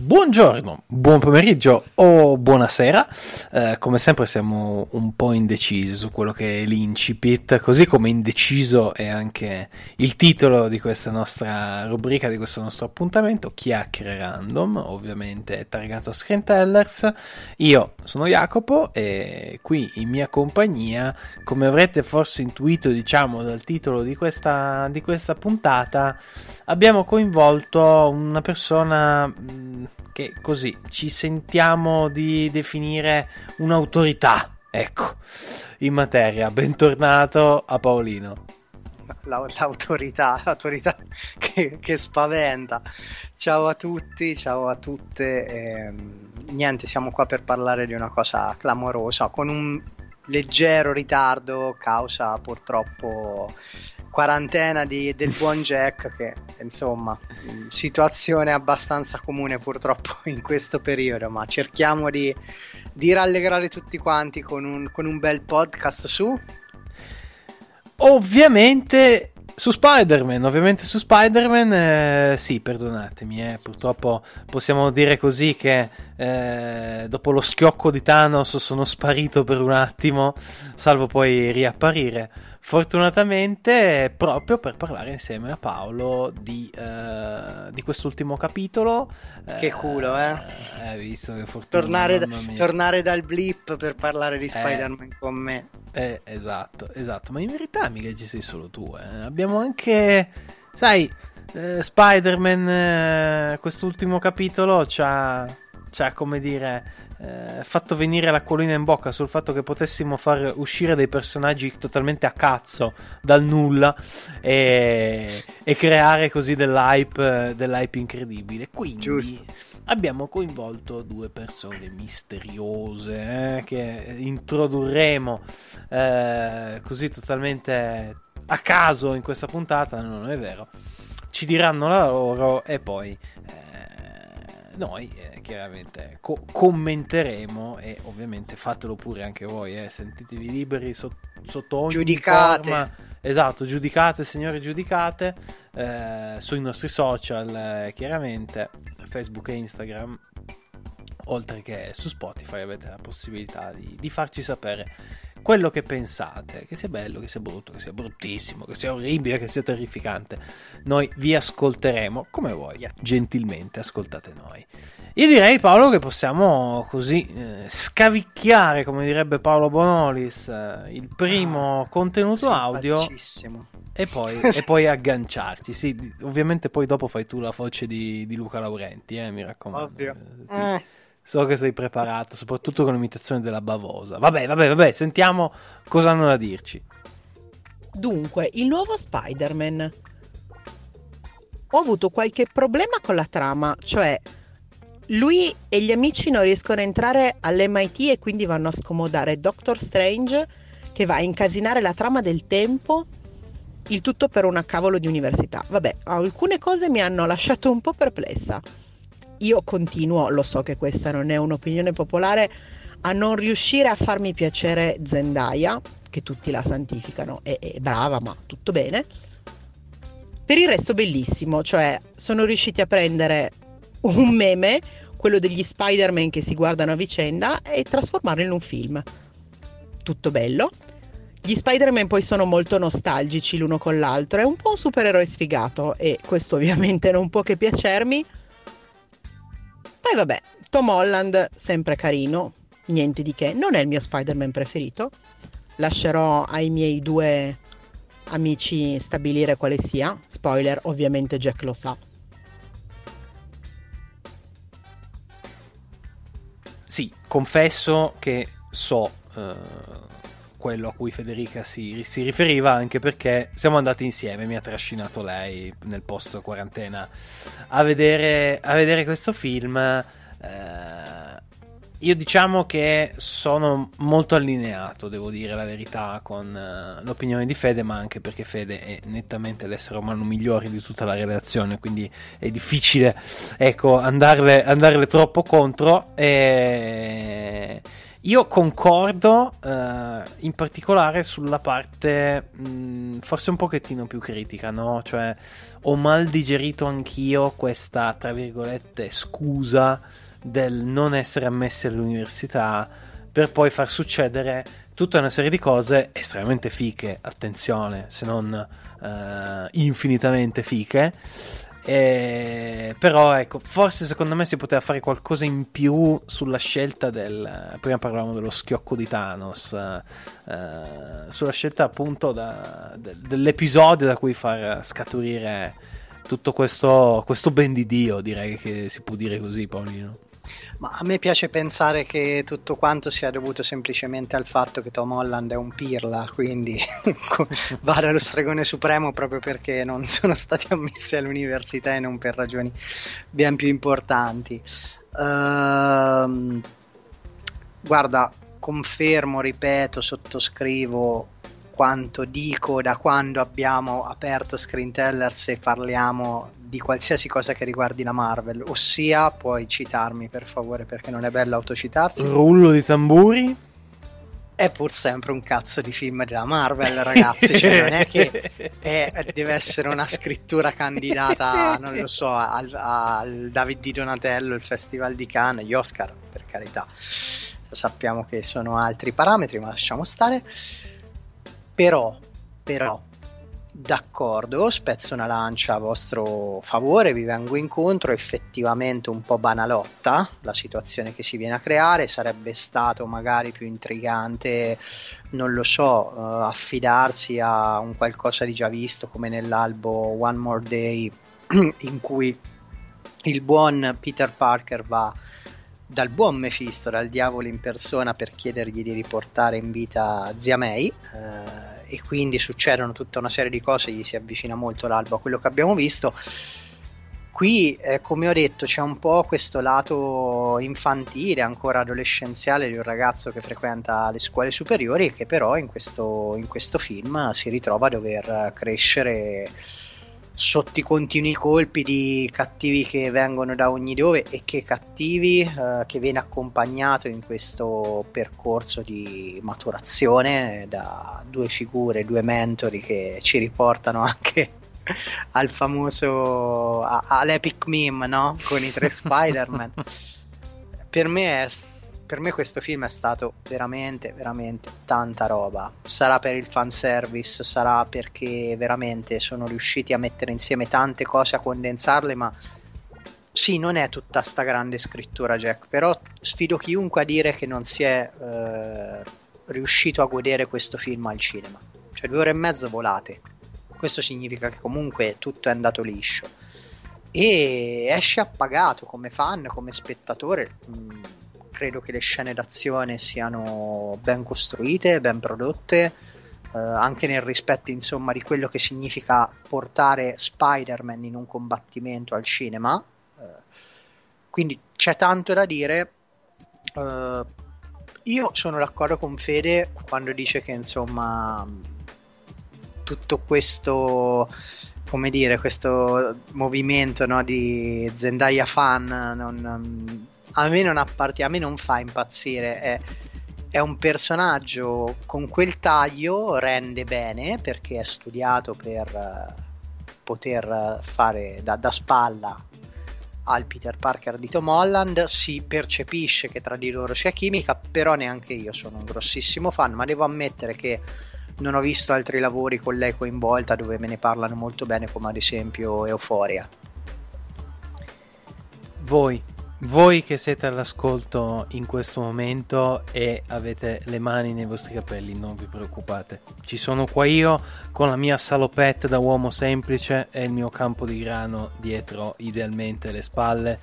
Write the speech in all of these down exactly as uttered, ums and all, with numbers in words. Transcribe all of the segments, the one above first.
Buongiorno, buon pomeriggio o buonasera, eh, come sempre siamo un po' indecisi su quello che è l'incipit, così come indeciso è anche il titolo di questa nostra rubrica, di questo nostro appuntamento, Chiacchiere Random, ovviamente targato Screen Tellers. Io sono Jacopo e qui in mia compagnia, come avrete forse intuito diciamo dal titolo di questa, di questa puntata, abbiamo coinvolto una persona che così ci sentiamo di definire un'autorità, ecco, in materia. Bentornato a Paolino. La, l'autorità, l'autorità che, che spaventa. Ciao a tutti, ciao a tutte. Eh, niente, siamo qua per parlare di una cosa clamorosa, con un leggero ritardo, causa purtroppo quarantena di, del buon Jack, che insomma situazione abbastanza comune purtroppo in questo periodo, ma cerchiamo di, di rallegrare tutti quanti con un, con un bel podcast su ovviamente su Spider-Man, ovviamente su Spider-Man, eh, sì, perdonatemi, eh, purtroppo possiamo dire così che eh, dopo lo schiocco di Thanos sono sparito per un attimo, salvo poi riapparire, fortunatamente, proprio per parlare insieme a Paolo di, eh, di quest'ultimo capitolo. Che culo, eh? eh, eh visto che fortuna, tornare, da, tornare dal blip per parlare di eh. Spider-Man con me. Eh, esatto, esatto, ma in verità mica ci sei solo tu, eh. Abbiamo anche, sai, eh, Spider-Man, eh, quest'ultimo capitolo ci ha, come dire, eh, fatto venire l'acquolina in bocca sul fatto che potessimo far uscire dei personaggi totalmente a cazzo dal nulla e, e creare così dell'hype, dell'hype incredibile, quindi... Giusto. Abbiamo coinvolto due persone misteriose eh, che introdurremo eh, così totalmente a caso in questa puntata, non è vero, ci diranno la loro e poi eh, noi eh, chiaramente co- commenteremo e ovviamente fatelo pure anche voi, eh, sentitevi liberi so- sotto ogni giudicate. Forma. Esatto, giudicate signori, giudicate eh, sui nostri social, eh, chiaramente Facebook e Instagram, oltre che su Spotify avete la possibilità di, di farci sapere quello che pensate, che sia bello, che sia brutto, che sia bruttissimo, che sia orribile, che sia terrificante. Noi vi ascolteremo come voi, yeah. Gentilmente ascoltate noi. Io direi, Paolo, che possiamo così eh, scavicchiare, come direbbe Paolo Bonolis, eh, il primo ah, contenuto audio e poi, e poi agganciarci. Sì, ovviamente poi dopo fai tu la voce di, di Luca Laurenti, eh, mi raccomando. Ovvio. Ti... Eh. So che sei preparato, soprattutto con l'imitazione della bavosa. Vabbè, vabbè, vabbè, sentiamo cosa hanno da dirci. Dunque, il nuovo Spider-Man. Ho avuto qualche problema con la trama, cioè lui e gli amici non riescono a entrare all'M I T e quindi vanno a scomodare Doctor Strange, che va a incasinare la trama del tempo, il tutto per una cavolo di università. Vabbè, alcune cose mi hanno lasciato un po' perplessa. Io continuo, lo so che questa non è un'opinione popolare, a non riuscire a farmi piacere Zendaya, che tutti la santificano, è, è brava ma tutto bene. Per il resto bellissimo, cioè sono riusciti a prendere un meme, quello degli Spider-Man che si guardano a vicenda, e trasformarlo in un film. Tutto bello. Gli Spider-Man poi sono molto nostalgici l'uno con l'altro, è un po' un supereroe sfigato e questo ovviamente non può che piacermi. E vabbè, Tom Holland, sempre carino, niente di che, non è il mio Spider-Man preferito, lascerò ai miei due amici stabilire quale sia, spoiler, ovviamente Jack lo sa. Sì, confesso che so eh, quello a cui Federica si, si riferiva, anche perché siamo andati insieme, mi ha trascinato lei nel post quarantena a vedere, a vedere questo film. Eh, io diciamo che sono molto allineato, devo dire la verità, con eh, l'opinione di Fede, ma anche perché Fede è nettamente l'essere umano migliore di tutta la redazione, quindi è difficile, ecco, andarle, andarle troppo contro. E io concordo eh, in particolare sulla parte mh, forse un pochettino più critica, no? Cioè, ho mal digerito anch'io questa, tra virgolette, scusa del non essere ammessi all'università, per poi far succedere tutta una serie di cose estremamente fiche, attenzione, se non eh, infinitamente fiche. Eh, però ecco, forse secondo me si poteva fare qualcosa in più sulla scelta del, prima parlavamo dello schiocco di Thanos, eh, sulla scelta appunto da, de, dell'episodio da cui far scaturire tutto questo, questo ben di Dio, direi che si può dire così, Paolino. Ma a me piace pensare che tutto quanto sia dovuto semplicemente al fatto che Tom Holland è un pirla, quindi vada allo stregone supremo proprio perché non sono stati ammessi all'università e non per ragioni ben più importanti. Ehm, guarda, confermo, ripeto, sottoscrivo quanto dico da quando abbiamo aperto Screen Tellers e parliamo di qualsiasi cosa che riguardi la Marvel, ossia, puoi citarmi per favore perché non è bello autocitarsi. Rullo di tamburi. È pur sempre un cazzo di film della Marvel, ragazzi, cioè non è che è, deve essere una scrittura candidata, non lo so, al, al David di Donatello, il Festival di Cannes, gli Oscar, per carità. Sappiamo che sono altri parametri, ma lasciamo stare. Però, però, d'accordo, spezzo una lancia a vostro favore, vi vengo incontro, effettivamente un po' banalotta la situazione che si viene a creare, sarebbe stato magari più intrigante, non lo so, uh, affidarsi a un qualcosa di già visto come nell'albo One More Day, in cui il buon Peter Parker va dal buon Mephisto, dal diavolo in persona, per chiedergli di riportare in vita Zia May, eh, e quindi succedono tutta una serie di cose, gli si avvicina molto l'alba a quello che abbiamo visto. Qui, eh, come ho detto, c'è un po' questo lato infantile, ancora adolescenziale, di un ragazzo che frequenta le scuole superiori e che però in questo, in questo film si ritrova a dover crescere sotto i continui colpi di cattivi che vengono da ogni dove, e che cattivi eh, che viene accompagnato in questo percorso di maturazione da due figure, due mentori che ci riportano anche al famoso, a, all'epic meme, no? Con i tre Spider-Man. Per me è Per me questo film è stato veramente, veramente tanta roba. Sarà per il fanservice, sarà perché veramente sono riusciti a mettere insieme tante cose, a condensarle, ma sì, non è tutta sta grande scrittura, Jack, però sfido chiunque a dire che non si è eh, riuscito a godere questo film al cinema. Cioè, due ore e mezzo volate. Questo significa che comunque tutto è andato liscio. E esce appagato come fan, come spettatore. Mh, Credo che le scene d'azione siano ben costruite, ben prodotte, eh, anche nel rispetto, insomma, di quello che significa portare Spider-Man in un combattimento al cinema. Eh, quindi c'è tanto da dire. Eh, io sono d'accordo con Fede quando dice che, insomma, tutto questo, come dire, questo movimento, no, di Zendaya fan non... A me non appart- a me non fa impazzire, è, è un personaggio con quel taglio, rende bene perché è studiato per poter fare da, da spalla al Peter Parker di Tom Holland, si percepisce che tra di loro c'è chimica, però neanche io sono un grossissimo fan, ma devo ammettere che non ho visto altri lavori con lei coinvolta dove me ne parlano molto bene, come ad esempio Euphoria. Voi? Voi che siete all'ascolto in questo momento e avete le mani nei vostri capelli, non vi preoccupate, ci sono qua io con la mia salopette da uomo semplice e il mio campo di grano dietro, idealmente, le spalle,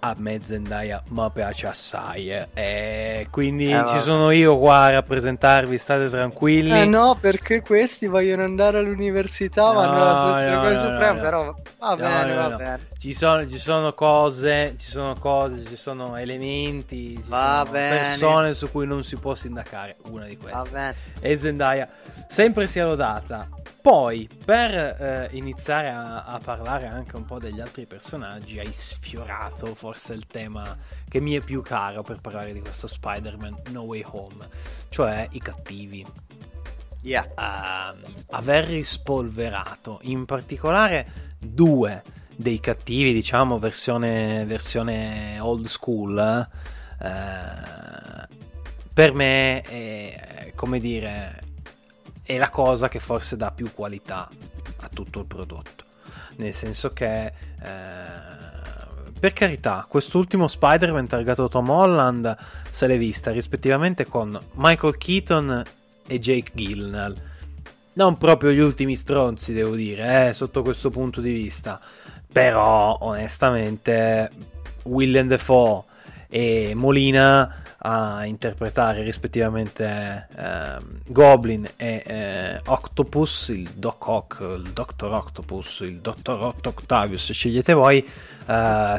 a me Zendaya mi piace assai, eh. E quindi eh, ci sono io qua a rappresentarvi, state tranquilli. Eh no, perché questi vogliono andare all'università, vanno no, alla sua no, no, suprema, no, però va bene, no, no, va no. bene. Ci sono, ci sono cose, ci sono cose, ci sono elementi, ci va sono bene. persone su cui non si può sindacare, una di queste. Va bene. E Zendaya sempre si è lodata. Poi, per eh, iniziare a, a parlare anche un po' degli altri personaggi, hai sfiorato forse il tema che mi è più caro per parlare di questo Spider-Man No Way Home, cioè i cattivi. Yeah. Uh, aver rispolverato, in particolare, due dei cattivi, diciamo, versione, versione old school, uh, per me è, come dire... è la cosa che forse dà più qualità a tutto il prodotto, nel senso che eh, per carità quest'ultimo Spider-Man targato Tom Holland se l'è vista rispettivamente con Michael Keaton e Jake Gyllenhaal, non proprio gli ultimi stronzi devo dire, eh, sotto questo punto di vista, però onestamente Willem Dafoe e Molina a interpretare rispettivamente eh, Goblin e eh, Octopus, il Doc Ock, il Doctor Octopus, il Dottor Otto Octavius, scegliete voi, eh,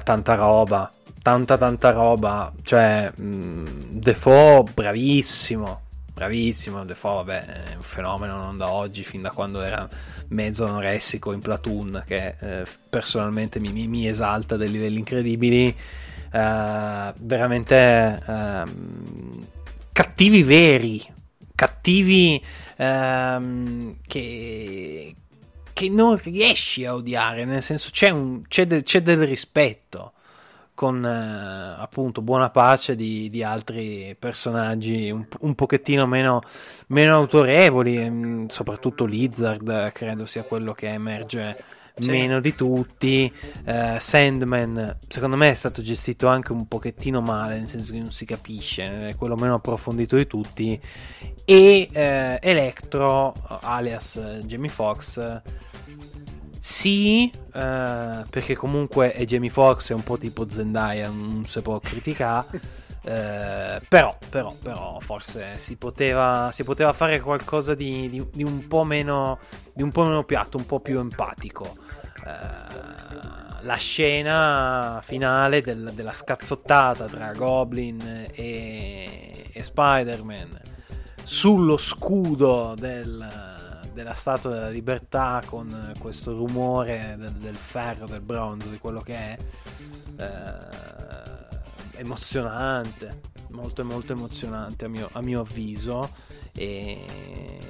tanta roba, tanta tanta roba, cioè mh, Dafoe bravissimo, bravissimo, Dafoe vabbè è un fenomeno non da oggi, fin da quando era mezzo anoressico in Platoon, che eh, personalmente mi, mi, mi esalta dei livelli incredibili. Uh, veramente uh, cattivi veri, cattivi uh, che, che non riesci a odiare, nel senso c'è, un, c'è, de, c'è del rispetto, con uh, appunto buona pace di, di altri personaggi un, un pochettino meno, meno autorevoli, soprattutto Lizard credo sia quello che emerge C'è. meno di tutti. uh, Sandman secondo me è stato gestito anche un pochettino male, nel senso che non si capisce, è quello meno approfondito di tutti, e uh, Electro alias Jamie Foxx sì, uh, perché comunque è Jamie Foxx, è un po' tipo Zendaya, non si può criticare. Uh, però, però, però forse si poteva, si poteva fare qualcosa di, di, di un po' meno di un po' meno piatto, un po' più empatico. Uh, la scena finale del, della scazzottata tra Goblin e, e Spider-Man sullo scudo del, della Statua della Libertà, con questo rumore del, del ferro, del bronzo, di quello che è. Uh, emozionante, molto molto emozionante a mio, a mio avviso, e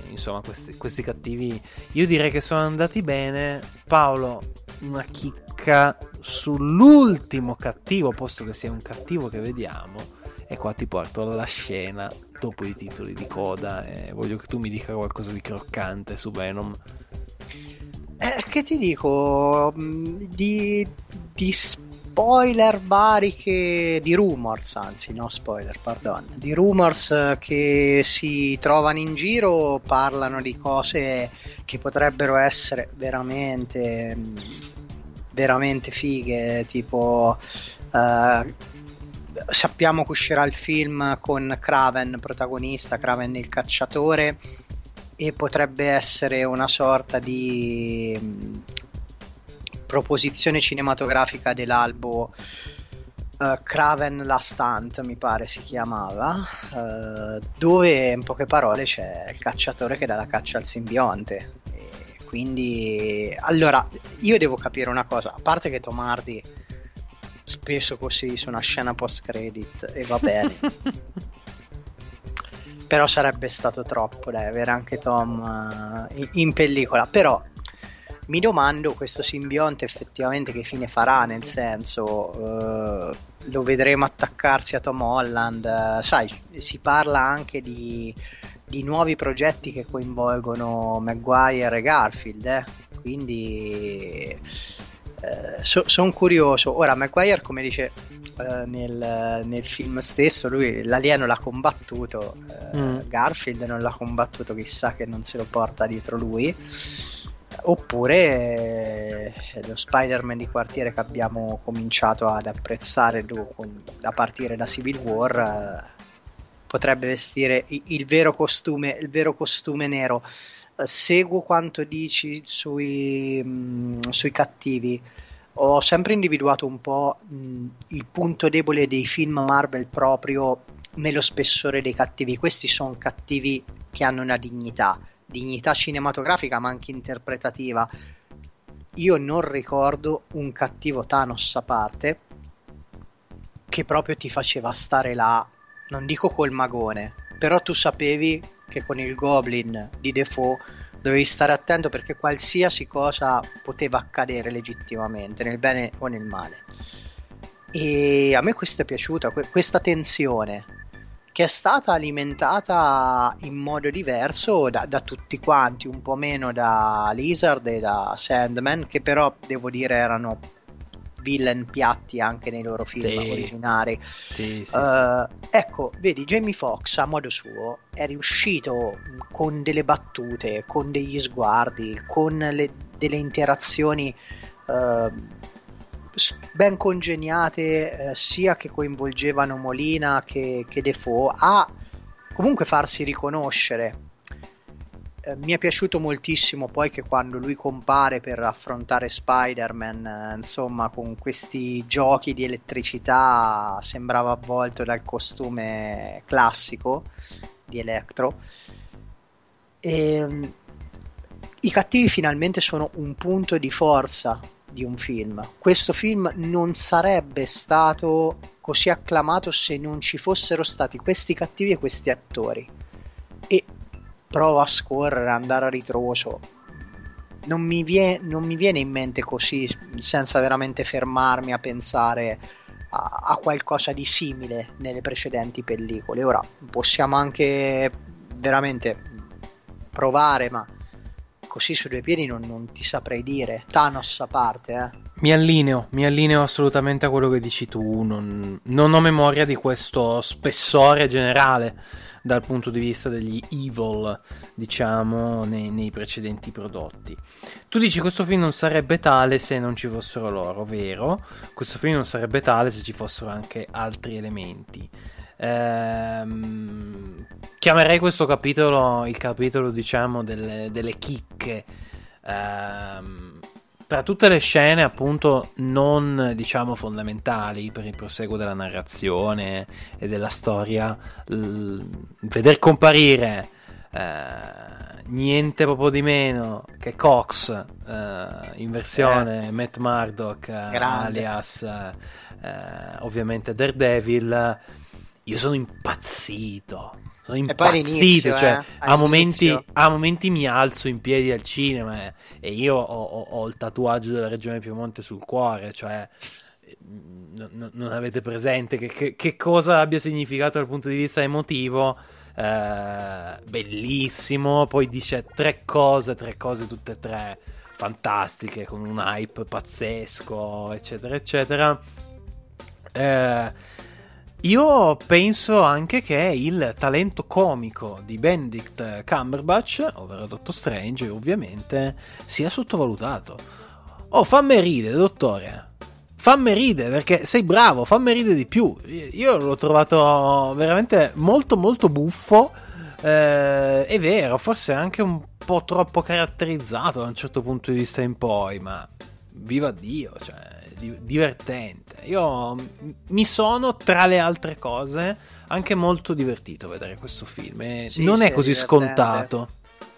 insomma questi, questi cattivi io direi che sono andati bene. Paolo, una chicca sull'ultimo cattivo, posto che sia un cattivo che vediamo, e qua ti porto alla scena dopo i titoli di coda e voglio che tu mi dica qualcosa di croccante su Venom. Eh, che ti dico di, di sp- spoiler vari che di rumors, anzi no spoiler, pardon, di rumors che si trovano in giro, parlano di cose che potrebbero essere veramente veramente fighe, tipo uh, sappiamo che uscirà il film con Kraven protagonista, Kraven il cacciatore, e potrebbe essere una sorta di proposizione cinematografica dell'albo uh, Kraven la Stunt, mi pare si chiamava, uh, dove in poche parole c'è il cacciatore che dà la caccia al simbionte. E quindi allora io devo capire una cosa, a parte che Tom Hardy spesso così su una scena post credit e va bene, però sarebbe stato troppo dai, avere anche Tom uh, in, in pellicola. Però mi domando questo simbionte effettivamente che fine farà, nel senso eh, lo vedremo attaccarsi a Tom Holland, eh, sai, si parla anche di, di nuovi progetti che coinvolgono Maguire e Garfield, eh? Quindi eh, so, sono curioso. Ora Maguire, come dice eh, nel, nel film stesso, lui l'alieno l'ha combattuto, eh, mm. Garfield non l'ha combattuto, chissà che non se lo porta dietro lui. oppure eh, lo Spider-Man di quartiere che abbiamo cominciato ad apprezzare do, con, a partire da Civil War eh, potrebbe vestire il, il vero costume il vero costume nero. Eh, seguo quanto dici sui, mh, sui cattivi. Ho sempre individuato un po' mh, il punto debole dei film Marvel proprio nello spessore dei cattivi. Questi sono cattivi che hanno una dignità dignità cinematografica ma anche interpretativa. Io non ricordo un cattivo, Thanos a parte, che proprio ti faceva stare là, non dico col magone, però tu sapevi che con il Goblin di Dafoe dovevi stare attento perché qualsiasi cosa poteva accadere legittimamente, nel bene o nel male. E a me questa è piaciuta, questa tensione che è stata alimentata in modo diverso da, da tutti quanti, un po' meno da Lizard e da Sandman, che però devo dire erano villain piatti anche nei loro film sì. originari sì, sì, uh, sì. Ecco, vedi, Jamie Foxx a modo suo è riuscito con delle battute, con degli sguardi, con le, delle interazioni uh, ben congegnate eh, sia che coinvolgevano Molina che, che Dafoe, a comunque farsi riconoscere. Eh, mi è piaciuto moltissimo poi che quando lui compare per affrontare Spider-Man eh, insomma con questi giochi di elettricità sembrava avvolto dal costume classico di Electro. E, i cattivi finalmente sono un punto di forza di un film. Questo film non sarebbe stato così acclamato se non ci fossero stati questi cattivi e questi attori. E provo a scorrere, andare a ritroso, non mi, vie- non mi viene in mente così, senza veramente fermarmi a pensare a-, a qualcosa di simile nelle precedenti pellicole. Ora possiamo anche veramente provare, ma così su due piedi non, non ti saprei dire. Thanos a parte, eh. Mi allineo, mi allineo assolutamente a quello che dici tu. Non, non ho memoria di questo spessore generale dal punto di vista degli evil, diciamo, nei, nei precedenti prodotti. Tu dici questo film non sarebbe tale se non ci fossero loro, vero? Questo film non sarebbe tale se ci fossero anche altri elementi. Ehm, chiamerei questo capitolo il capitolo, diciamo, delle, delle chicche. Ehm, tra tutte le scene, appunto, non, diciamo, fondamentali per il proseguo della narrazione e della storia, l- veder comparire eh, niente proprio di meno che Cox eh, in versione eh. Matt Murdock, grande, alias eh, ovviamente Daredevil. Io sono impazzito, sono impazzito, cioè eh, a, momenti, a momenti mi alzo in piedi al cinema eh, e io ho, ho, ho il tatuaggio della regione Piemonte sul cuore, cioè n- non avete presente che, che, che cosa abbia significato dal punto di vista emotivo, eh, bellissimo, poi dice tre cose, tre cose tutte e tre fantastiche, con un hype pazzesco, eccetera, eccetera. Eh... Io penso anche che il talento comico di Benedict Cumberbatch, ovvero Doctor Strange, ovviamente, sia sottovalutato. Oh, fammi ridere, dottore! Fammi ridere, perché sei bravo, fammi ridere di più. Io l'ho trovato veramente molto molto buffo. Eh, è vero, forse anche un po' troppo caratterizzato da un certo punto di vista in poi, ma viva Dio, cioè... divertente. Io mi sono, tra le altre cose, anche molto divertito a vedere questo film e sì, non sì, è così è scontato.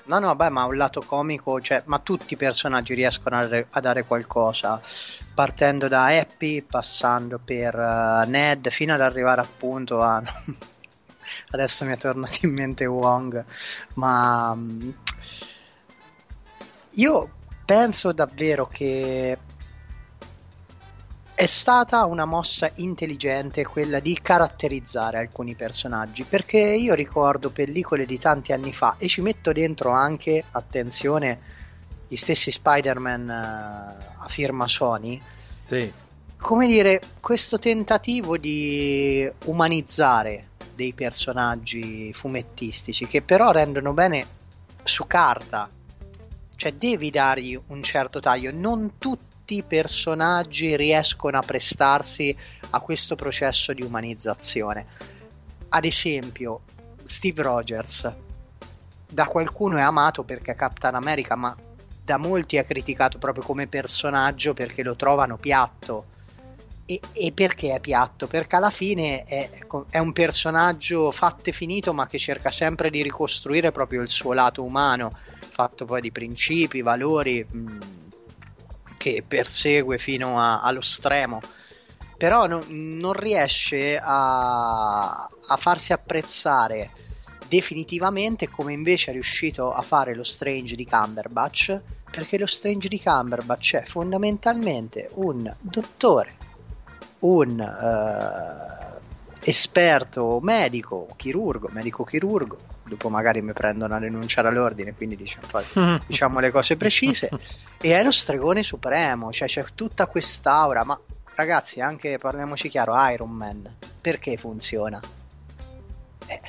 No no vabbè, ma un lato comico, cioè, ma tutti i personaggi riescono a, re- a dare qualcosa, partendo da Happy, passando per uh, Ned, fino ad arrivare appunto a adesso mi è tornato in mente Wong, ma um, io penso davvero che è stata una mossa intelligente quella di caratterizzare alcuni personaggi, perché io ricordo pellicole di tanti anni fa, e ci metto dentro anche, attenzione, gli stessi Spider-Man uh, a firma Sony, sì. Come dire, questo tentativo di umanizzare dei personaggi fumettistici che però rendono bene su carta Cioè devi dargli un certo taglio, non tutti i personaggi riescono a prestarsi a questo processo di umanizzazione. Ad esempio Steve Rogers, da qualcuno è amato perché è Captain America, ma da molti è criticato proprio come personaggio perché lo trovano piatto. E, e perché è piatto? Perché alla fine è, è un personaggio fatto e finito, ma che cerca sempre di ricostruire proprio il suo lato umano, fatto poi di principi, valori, mh, che persegue fino a, allo stremo. Però no, non riesce a, a farsi apprezzare definitivamente, come invece è riuscito a fare lo Strange di Cumberbatch, perché lo Strange di Cumberbatch è fondamentalmente un dottore, un eh, esperto medico, chirurgo, medico-chirurgo, dopo magari mi prendono a rinunciare all'ordine, quindi diciamo, poi, diciamo le cose precise, e è lo stregone supremo, cioè c'è tutta quest'aura, ma ragazzi, anche parliamoci chiaro, Iron Man, perché funziona? Eh,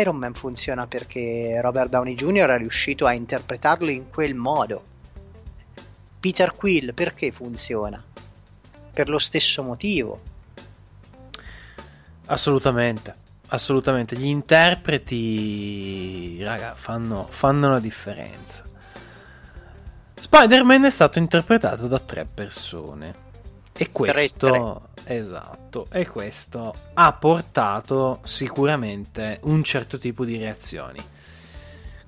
Iron Man funziona perché Robert Downey junior è riuscito a interpretarlo in quel modo. Peter Quill perché funziona? Per lo stesso motivo. Assolutamente, assolutamente. Gli interpreti, raga, fanno, fanno la differenza. Spider-Man è stato interpretato da tre persone. E questo, tre, tre. Esatto, e questo ha portato sicuramente un certo tipo di reazioni.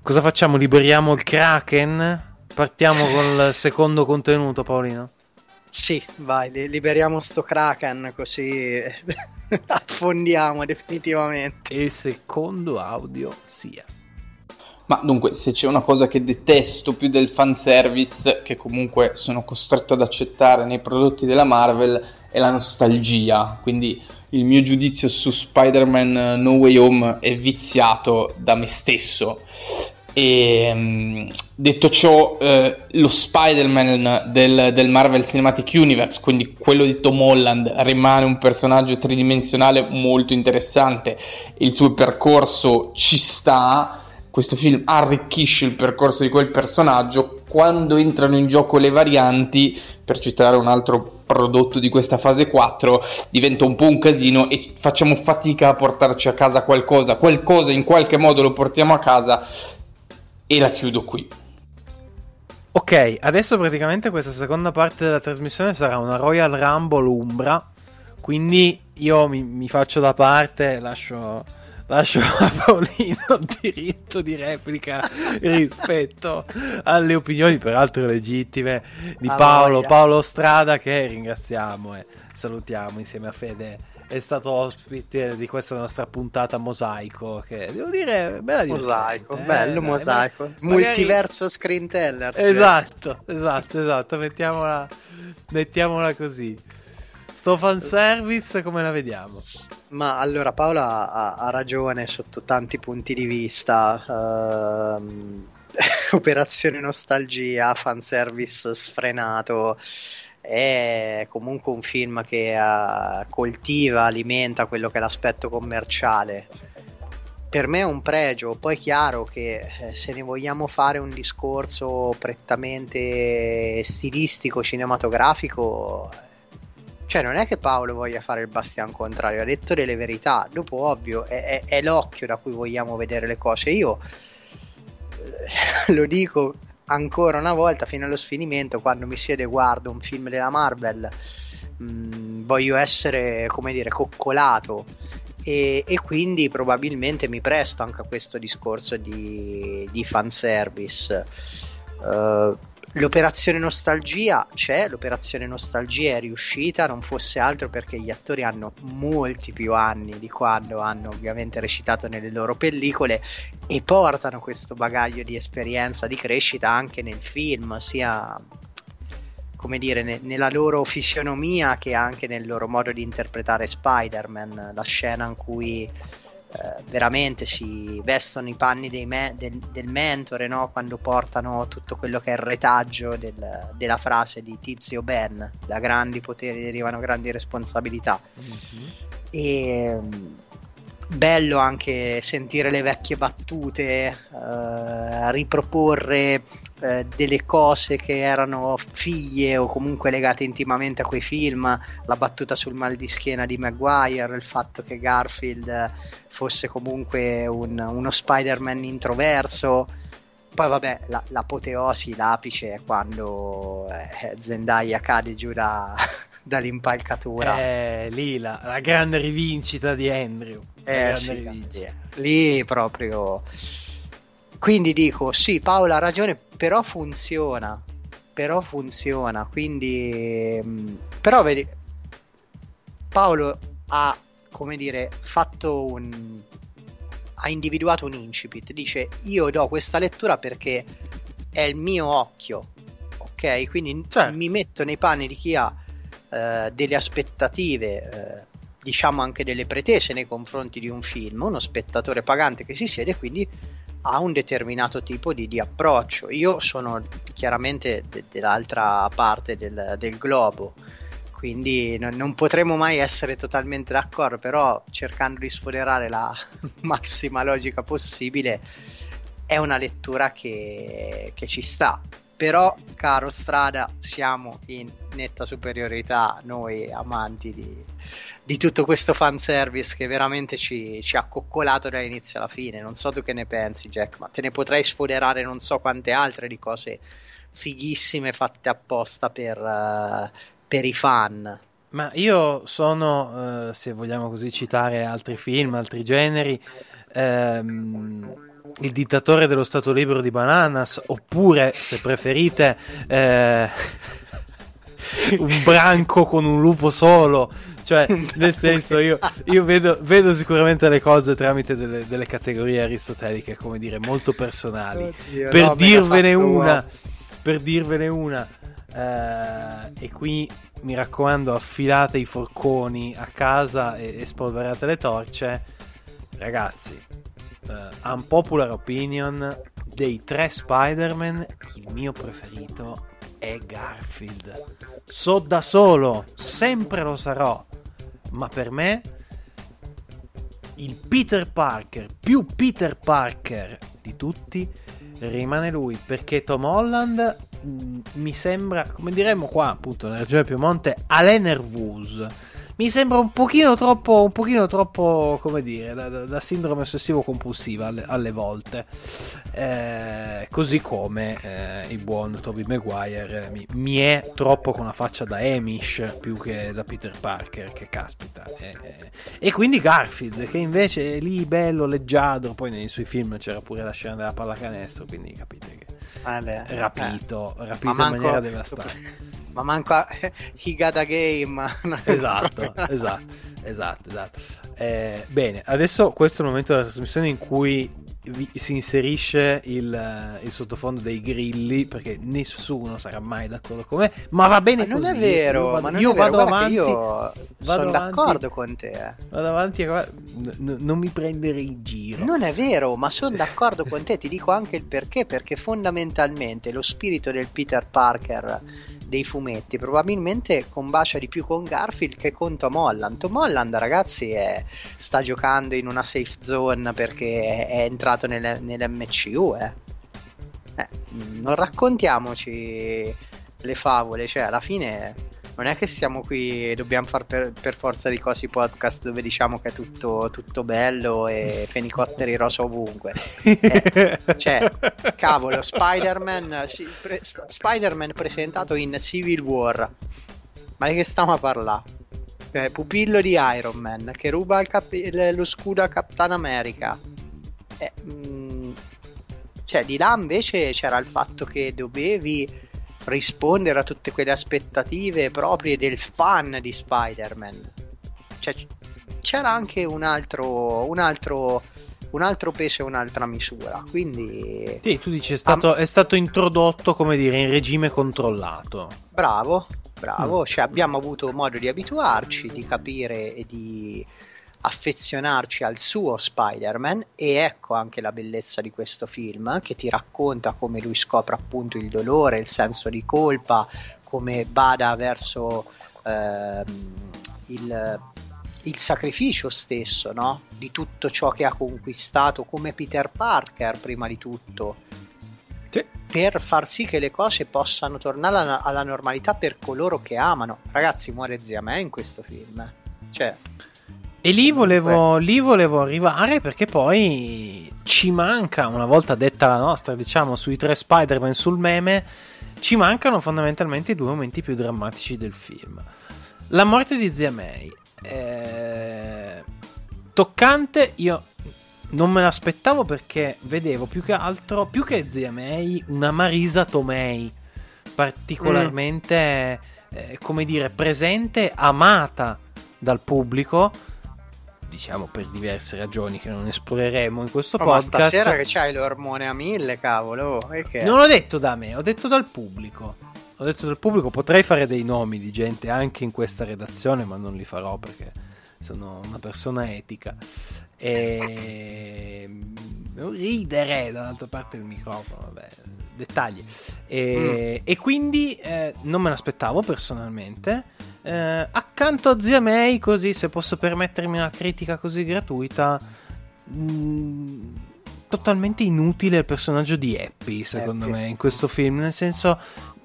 Cosa facciamo? Liberiamo il Kraken? Partiamo col secondo contenuto, Paolino? Sì, vai, liberiamo sto Kraken così affondiamo definitivamente. E il secondo audio sia. Ma dunque, se c'è una cosa che detesto più del fanservice, che comunque sono costretto ad accettare nei prodotti della Marvel, è la nostalgia. Quindi il mio giudizio su Spider-Man No Way Home è viziato da me stesso. E detto ciò, eh, lo Spider-Man del, del Marvel Cinematic Universe, quindi quello di Tom Holland, rimane un personaggio tridimensionale molto interessante. Il suo percorso ci sta, questo film arricchisce il percorso di quel personaggio. Quando entrano in gioco le varianti, per citare un altro prodotto di questa fase quattro, diventa un po' un casino e facciamo fatica a portarci a casa qualcosa. Qualcosa in qualche modo lo portiamo a casa. E la chiudo qui. Ok, adesso praticamente questa seconda parte della trasmissione sarà una Royal Rumble Umbra, quindi io mi, mi faccio da parte, lascio, lascio a Paolino diritto di replica rispetto alle opinioni peraltro legittime di Paolo, Paolo Strada, che ringraziamo e salutiamo insieme a Fede. È stato ospite di questa nostra puntata Mosaico, che devo dire bella Mosaico, eh, bello dai, Mosaico magari... multiverso Screen Tellers. Esatto, esatto, esatto, mettiamola, mettiamola così. Sto fanservice come la vediamo? Ma allora Paola ha, ha ragione sotto tanti punti di vista. uh, Operazione nostalgia, fanservice sfrenato. È comunque un film che uh, coltiva, alimenta quello che è l'aspetto commerciale. Per me è un pregio. Poi è chiaro che eh, se ne vogliamo fare un discorso prettamente stilistico, cinematografico, cioè non è che Paolo voglia fare il bastian contrario, ha detto delle verità. Dopo ovvio è, è, è l'occhio da cui vogliamo vedere le cose. Io eh, lo dico ancora una volta fino allo sfinimento: quando mi siedo e guardo un film della Marvel, mh, voglio essere, come dire, coccolato, e, e quindi probabilmente mi presto anche a questo discorso di, di fanservice. Uh, l'operazione nostalgia c'è, l'operazione nostalgia è riuscita, non fosse altro perché gli attori hanno molti più anni di quando hanno ovviamente recitato nelle loro pellicole e portano questo bagaglio di esperienza, di crescita anche nel film, sia come dire ne- nella loro fisionomia che anche nel loro modo di interpretare Spider-Man. La scena in cui Uh, veramente si vestono i panni dei me- del, del mentore, no? Quando portano tutto quello che è il retaggio del, della frase di Tizio Ben: da grandi poteri derivano grandi responsabilità. Mm-hmm. E bello anche sentire le vecchie battute, eh, riproporre eh, delle cose che erano figlie o comunque legate intimamente a quei film, la battuta sul mal di schiena di Maguire, il fatto che Garfield fosse comunque un, uno Spider-Man introverso. Poi vabbè, la, l'apoteosi, l'apice è quando eh, Zendaya cade giù da... dall'impalcatura, eh, lì la, la grande rivincita di Andrew, eh, sì, rivincita. Lì proprio, quindi dico sì, Paola ha ragione, però funziona, però funziona, quindi però vedi, Paolo ha, come dire, fatto un, ha individuato un incipit, dice io do questa lettura perché è il mio occhio, ok, quindi certo, mi metto nei panni di chi ha Uh, delle aspettative, uh, diciamo anche delle pretese nei confronti di un film, uno spettatore pagante che si siede, quindi ha un determinato tipo di, di approccio. Io sono chiaramente de- dell'altra parte del, del globo, quindi no- non potremo mai essere totalmente d'accordo, però cercando di sfoderare la massima logica possibile è una lettura che, che ci sta. Però, caro Strada, siamo in netta superiorità noi amanti di, di tutto questo fanservice che veramente ci, ci ha coccolato dall'inizio alla fine. Non so tu che ne pensi, Jack, ma te ne potrei sfoderare non so quante altre di cose fighissime fatte apposta per, uh, per i fan. Ma io sono, uh, se vogliamo così citare altri film, altri generi... Ehm... Il dittatore dello Stato libero di Bananas, oppure, se preferite, eh, un branco con un lupo solo. Cioè, nel senso, io, io vedo, vedo sicuramente le cose tramite delle, delle categorie aristoteliche, come dire, molto personali. Oddio, per, no, dirvene una, per dirvene una, eh, e qui mi raccomando, affilate i forconi a casa e, e spolverate le torce, ragazzi. Uh, unpopular opinion, dei tre Spider-Man il mio preferito è Garfield. So da solo, sempre lo sarò, ma per me il Peter Parker più Peter Parker di tutti rimane lui, perché Tom Holland mh, mi sembra, come diremmo qua appunto nella regione Piemonte, à la nervouse. Mi sembra un pochino troppo, un pochino troppo, come dire, da, da, da sindrome ossessivo-compulsiva alle, alle volte. Eh, così come eh, il buon Tobey Maguire mi, mi è troppo con la faccia da Amish più che da Peter Parker, che caspita. Eh, eh. E quindi Garfield, che invece è lì bello, leggiadro, poi nei suoi film c'era pure la scena della pallacanestro, quindi capite che... Vabbè, rapito, eh. rapito ma in maniera devastante. Ma manca Higada Game. Esatto, esatto, esatto, esatto. Eh, bene, adesso questo è il momento della trasmissione in cui vi, si inserisce il, il sottofondo dei grilli, perché nessuno sarà mai d'accordo con me, ma va bene ma così. Non è vero, io vado, ma io vado avanti. Io sono d'accordo con te. Vado avanti, n- non mi prendere in giro. Non è vero, ma sono d'accordo con te, ti dico anche il perché, perché fondamentalmente lo spirito del Peter Parker dei fumetti probabilmente combacia di più con Garfield che con Tom Holland. Tom Holland, ragazzi, è, sta giocando in una safe zone perché è entrato nel, nell'M C U, eh. Eh, non raccontiamoci le favole, cioè alla fine non è che siamo qui e dobbiamo far per, per forza di cose podcast dove diciamo che è tutto, tutto bello e fenicotteri rosa ovunque. Eh, cioè, cavolo, Spider-Man, si, pre, Spider-Man presentato in Civil War. Ma di che stiamo a parlare? Eh, pupillo di Iron Man che ruba il cap- lo scudo a Captain America. Eh, mh, cioè, di là invece c'era il fatto che dovevi rispondere a tutte quelle aspettative proprie del fan di Spider-Man. Cioè, c'era anche un altro, un altro, un altro peso e un'altra misura. Quindi sì, tu dici è stato, am- è stato introdotto, come dire, in regime controllato. Bravo, bravo. Mm. Cioè, abbiamo avuto modo di abituarci, di capire e di affezionarci al suo Spider-Man, e ecco anche la bellezza di questo film che ti racconta come lui scopre appunto il dolore, il senso di colpa, come bada verso ehm, il, il sacrificio stesso, no? Di tutto ciò che ha conquistato come Peter Parker, prima di tutto, sì, per far sì che le cose possano tornare alla, alla normalità per coloro che amano. Ragazzi, muore Zia May in questo film, cioè, e lì volevo, lì volevo arrivare, perché poi ci manca, una volta detta la nostra, diciamo, sui tre Spider-Man, sul meme, ci mancano fondamentalmente i due momenti più drammatici del film. La morte di Zia May, eh, toccante, io non me l'aspettavo, perché vedevo più che altro, più che Zia May, una Marisa Tomei particolarmente, mm. eh, come dire, presente, amata dal pubblico, diciamo, per diverse ragioni che non esploreremo in questo oh, podcast. Ma stasera che c'hai l'ormone a mille, cavolo, perché? Non l'ho detto da me, ho detto dal pubblico. Ho detto dal pubblico, potrei fare dei nomi di gente anche in questa redazione, ma non li farò perché sono una persona etica. E ridere dall'altra parte del microfono, vabbè, dettagli. E, mm. e quindi eh, non me l'aspettavo personalmente. Eh, accanto a Zia May, così, se posso permettermi una critica così gratuita, mh, totalmente inutile il personaggio di Happy, secondo Happy. me, in questo film, nel senso,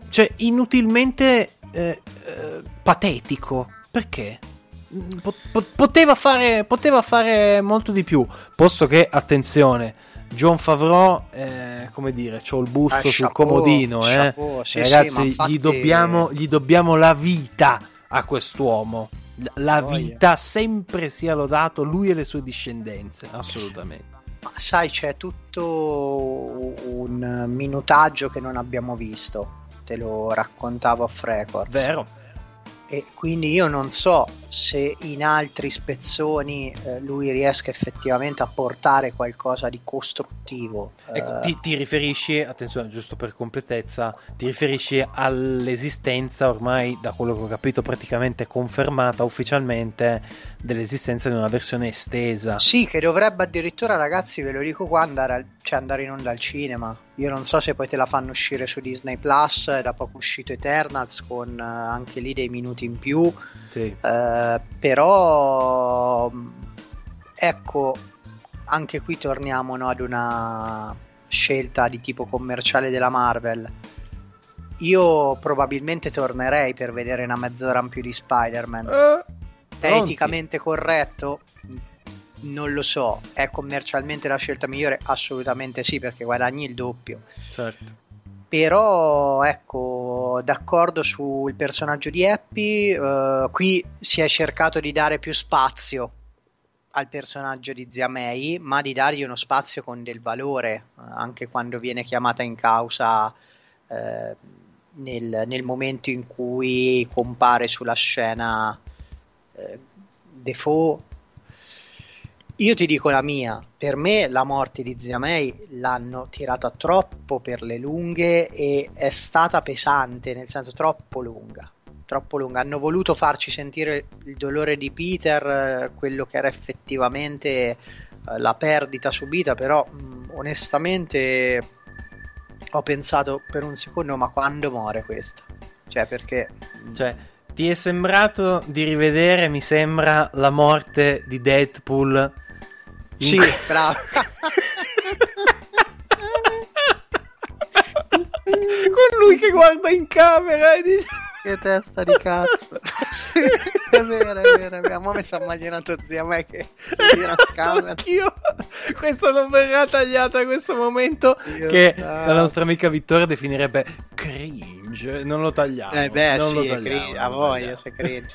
cioè, inutilmente eh, eh, patetico, perché? Poteva fare, poteva fare molto di più, posto che, attenzione, John Favreau, eh, come dire, c'ho il busto eh, sul chapeau, comodino, chapeau, eh. sì, ragazzi, sì, infatti... gli dobbiamo, gli dobbiamo la vita a quest'uomo, la oh, vita yeah. sempre sia lodato lui e le sue discendenze, assolutamente. Ma sai, c'è tutto un minutaggio che non abbiamo visto, te lo raccontavo off records, vero? E quindi io non so se in altri spezzoni eh, lui riesca effettivamente a portare qualcosa di costruttivo. Ecco, eh. ti, ti riferisci, attenzione, giusto per completezza, ti riferisci all'esistenza, ormai da quello che ho capito praticamente confermata ufficialmente, dell'esistenza di una versione estesa. Sì, che dovrebbe addirittura, ragazzi, ve lo dico qua, andare, al, cioè andare in onda al cinema. Io non so se poi te la fanno uscire su Disney Plus, è da poco uscito Eternals, con eh, anche lì dei minuti in più, sì. eh, però ecco, anche qui torniamo, no, ad una scelta di tipo commerciale della Marvel. Io probabilmente tornerei per vedere una mezz'ora in più di Spider-Man. eh, È eticamente corretto? Non lo so. È commercialmente la scelta migliore? Assolutamente sì, perché guadagni il doppio. Certo. Però ecco, d'accordo sul personaggio di Happy, eh, qui si è cercato di dare più spazio al personaggio di Zia May, ma di dargli uno spazio con del valore, anche quando viene chiamata in causa eh, nel, nel momento in cui compare sulla scena eh, Dafoe. Io ti dico la mia, per me la morte di Zia May l'hanno tirata troppo per le lunghe e è stata pesante, nel senso troppo lunga, troppo lunga. Hanno voluto farci sentire il dolore di Peter, quello che era effettivamente la perdita subita, però onestamente ho pensato per un secondo, ma quando muore questa? Cioè, perché... Cioè... Ti è sembrato di rivedere, mi sembra, la morte di Deadpool? In... Sì, bravo. Con lui che guarda in camera e dice... Che testa di cazzo. È vero, è vero, è vero. Ma mi si è immaginato Zia May che si gira in camera. Anch'io. Questa non verrà tagliata a questo momento, Dio che da. La nostra amica Vittoria definirebbe cringe. Non lo tagliamo. Eh beh, non sì, lo tagliamo, cringe, a voglia se cringe.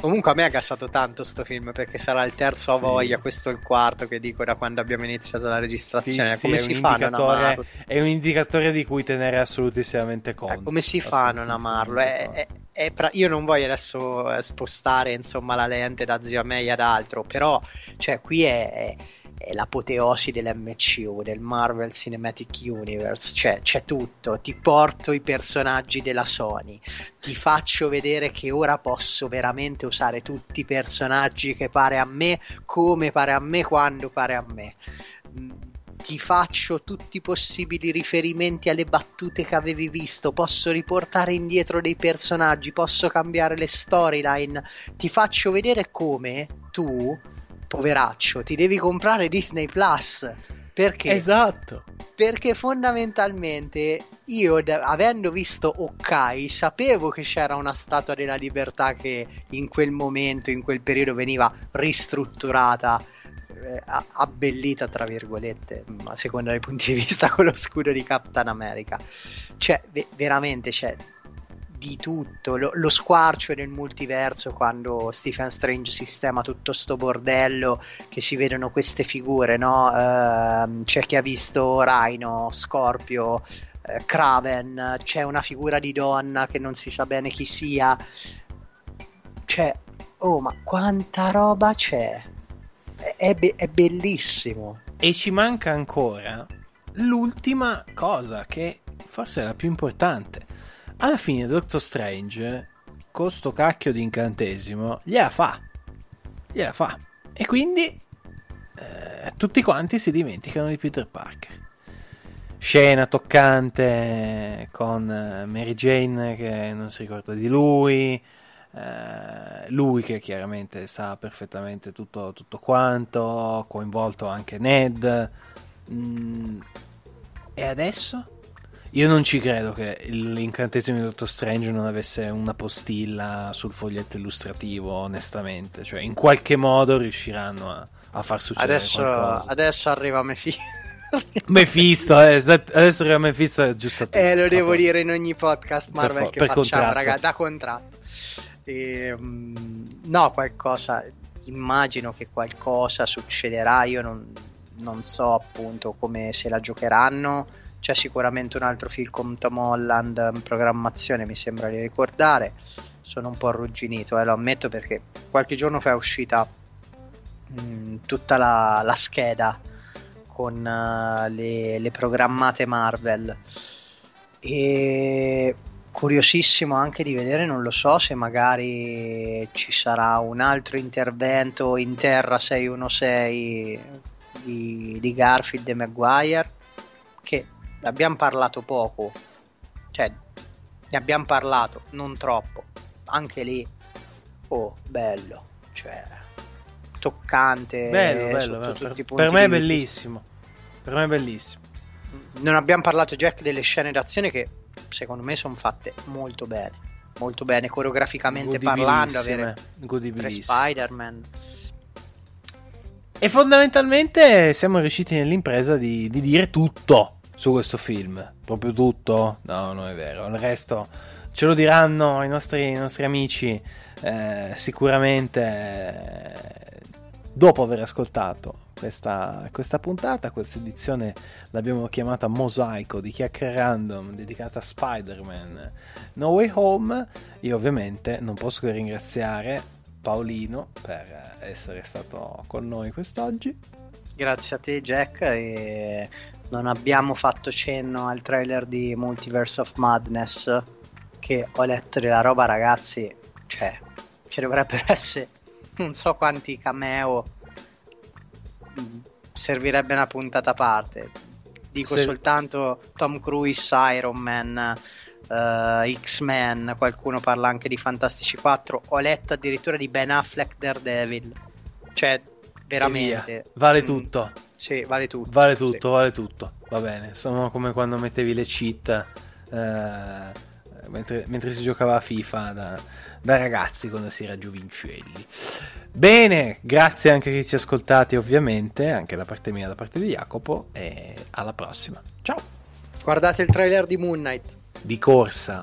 Comunque a me ha gassato tanto sto film, perché sarà il terzo a sì. voglia, questo è il quarto che dico da quando abbiamo iniziato la registrazione. Sì, come sì, si fa a non amarlo? È un indicatore di cui tenere assolutissimamente conto. Eh, come si fa a non amarlo? È, è, è pra- io non voglio adesso spostare, insomma, la lente da Zia May ad altro, però cioè qui è... è... è l'apoteosi dell'M C U, del Marvel Cinematic Universe, cioè c'è tutto, ti porto i personaggi della Sony, ti faccio vedere che ora posso veramente usare tutti i personaggi che pare a me, come pare a me, quando pare a me. ti faccio tutti i possibili riferimenti alle battute che avevi visto, posso riportare indietro dei personaggi, posso cambiare le storyline, ti faccio vedere come tu, poveraccio, ti devi comprare Disney Plus. Perché? Esatto. Perché fondamentalmente io, avendo visto Hawkeye, sapevo che c'era una Statua della Libertà che in quel momento, in quel periodo veniva ristrutturata, eh, abbellita tra virgolette, a seconda dei punti di vista, con lo scudo di Captain America. Cioè, ve- veramente c'è di tutto, lo, lo squarcio del multiverso quando Stephen Strange sistema tutto sto bordello, che si vedono queste figure, no? Eh, c'è chi ha visto Rhino, Scorpio, eh, Kraven, c'è una figura di donna che non si sa bene chi sia, cioè, oh, ma quanta roba c'è, è, be- è bellissimo. E ci manca ancora l'ultima cosa, che forse è la più importante. Alla fine Doctor Strange, con sto cacchio di incantesimo, gliela fa, gliela fa. E quindi eh, tutti quanti si dimenticano di Peter Parker. Scena toccante con Mary Jane che non si ricorda di lui, eh, lui che chiaramente sa perfettamente tutto, tutto quanto, coinvolto anche Ned. Mm, e adesso? Io non ci credo che l'incantesimo di Doctor Strange non avesse una postilla sul foglietto illustrativo, onestamente. Cioè, in qualche modo riusciranno a, a far succedere adesso, qualcosa. Adesso arriva Mephisto. Mephisto, eh, adesso arriva Mephisto, è giusto a tutto. Eh, lo devo dire in ogni podcast Marvel for- che facciamo, contratto. Raga, da contratto. E, no, qualcosa, immagino che qualcosa succederà, io non, non so appunto come se la giocheranno. C'è sicuramente un altro film con Tom Holland in programmazione, mi sembra di ricordare. Sono un po' arrugginito, eh, lo ammetto, perché qualche giorno fa è uscita mh, tutta la, la scheda con uh, le, le programmate Marvel, e curiosissimo anche di vedere, non lo so, se magari ci sarà un altro intervento in Terra sei uno sei di, di Garfield e Maguire, che abbiamo parlato poco, cioè ne abbiamo parlato non troppo, anche lì, oh, bello, cioè toccante, bello, bello, sotto bello, tutti per, i punti per me è bellissimo, per me è bellissimo. Non abbiamo parlato, Jack, delle scene d'azione che secondo me sono fatte molto bene, molto bene coreograficamente parlando, avere tre Spider-Man. E fondamentalmente siamo riusciti nell'impresa di, di dire tutto su questo film. Proprio tutto? No, non è vero. Il resto ce lo diranno i nostri, i nostri amici eh, sicuramente eh, dopo aver ascoltato questa, questa puntata. Questa edizione l'abbiamo chiamata Mosaico di Chiacchiere Random, dedicata a Spider-Man No Way Home. Io ovviamente non posso che ringraziare Paolino per essere stato con noi quest'oggi. Grazie a te, Jack, e non abbiamo fatto cenno al trailer di Multiverse of Madness, che ho letto della roba, ragazzi, cioè ci dovrebbero essere non so quanti cameo, servirebbe una puntata a parte. Dico Se... soltanto Tom Cruise, Iron Man, Uh, X-Men, qualcuno parla anche di Fantastici quattro, ho letto addirittura di Ben Affleck Daredevil, cioè veramente vale tutto. Mm, sì, vale tutto, vale tutto, sì. Vale tutto, va bene, sono come quando mettevi le cheat eh, mentre, mentre si giocava a FIFA da, da ragazzi, quando si era giovincelli. Bene, grazie anche a chi ci ascoltate, ovviamente anche da parte mia, da parte di Jacopo, e alla prossima, ciao. Guardate il trailer di Moon Knight di corsa.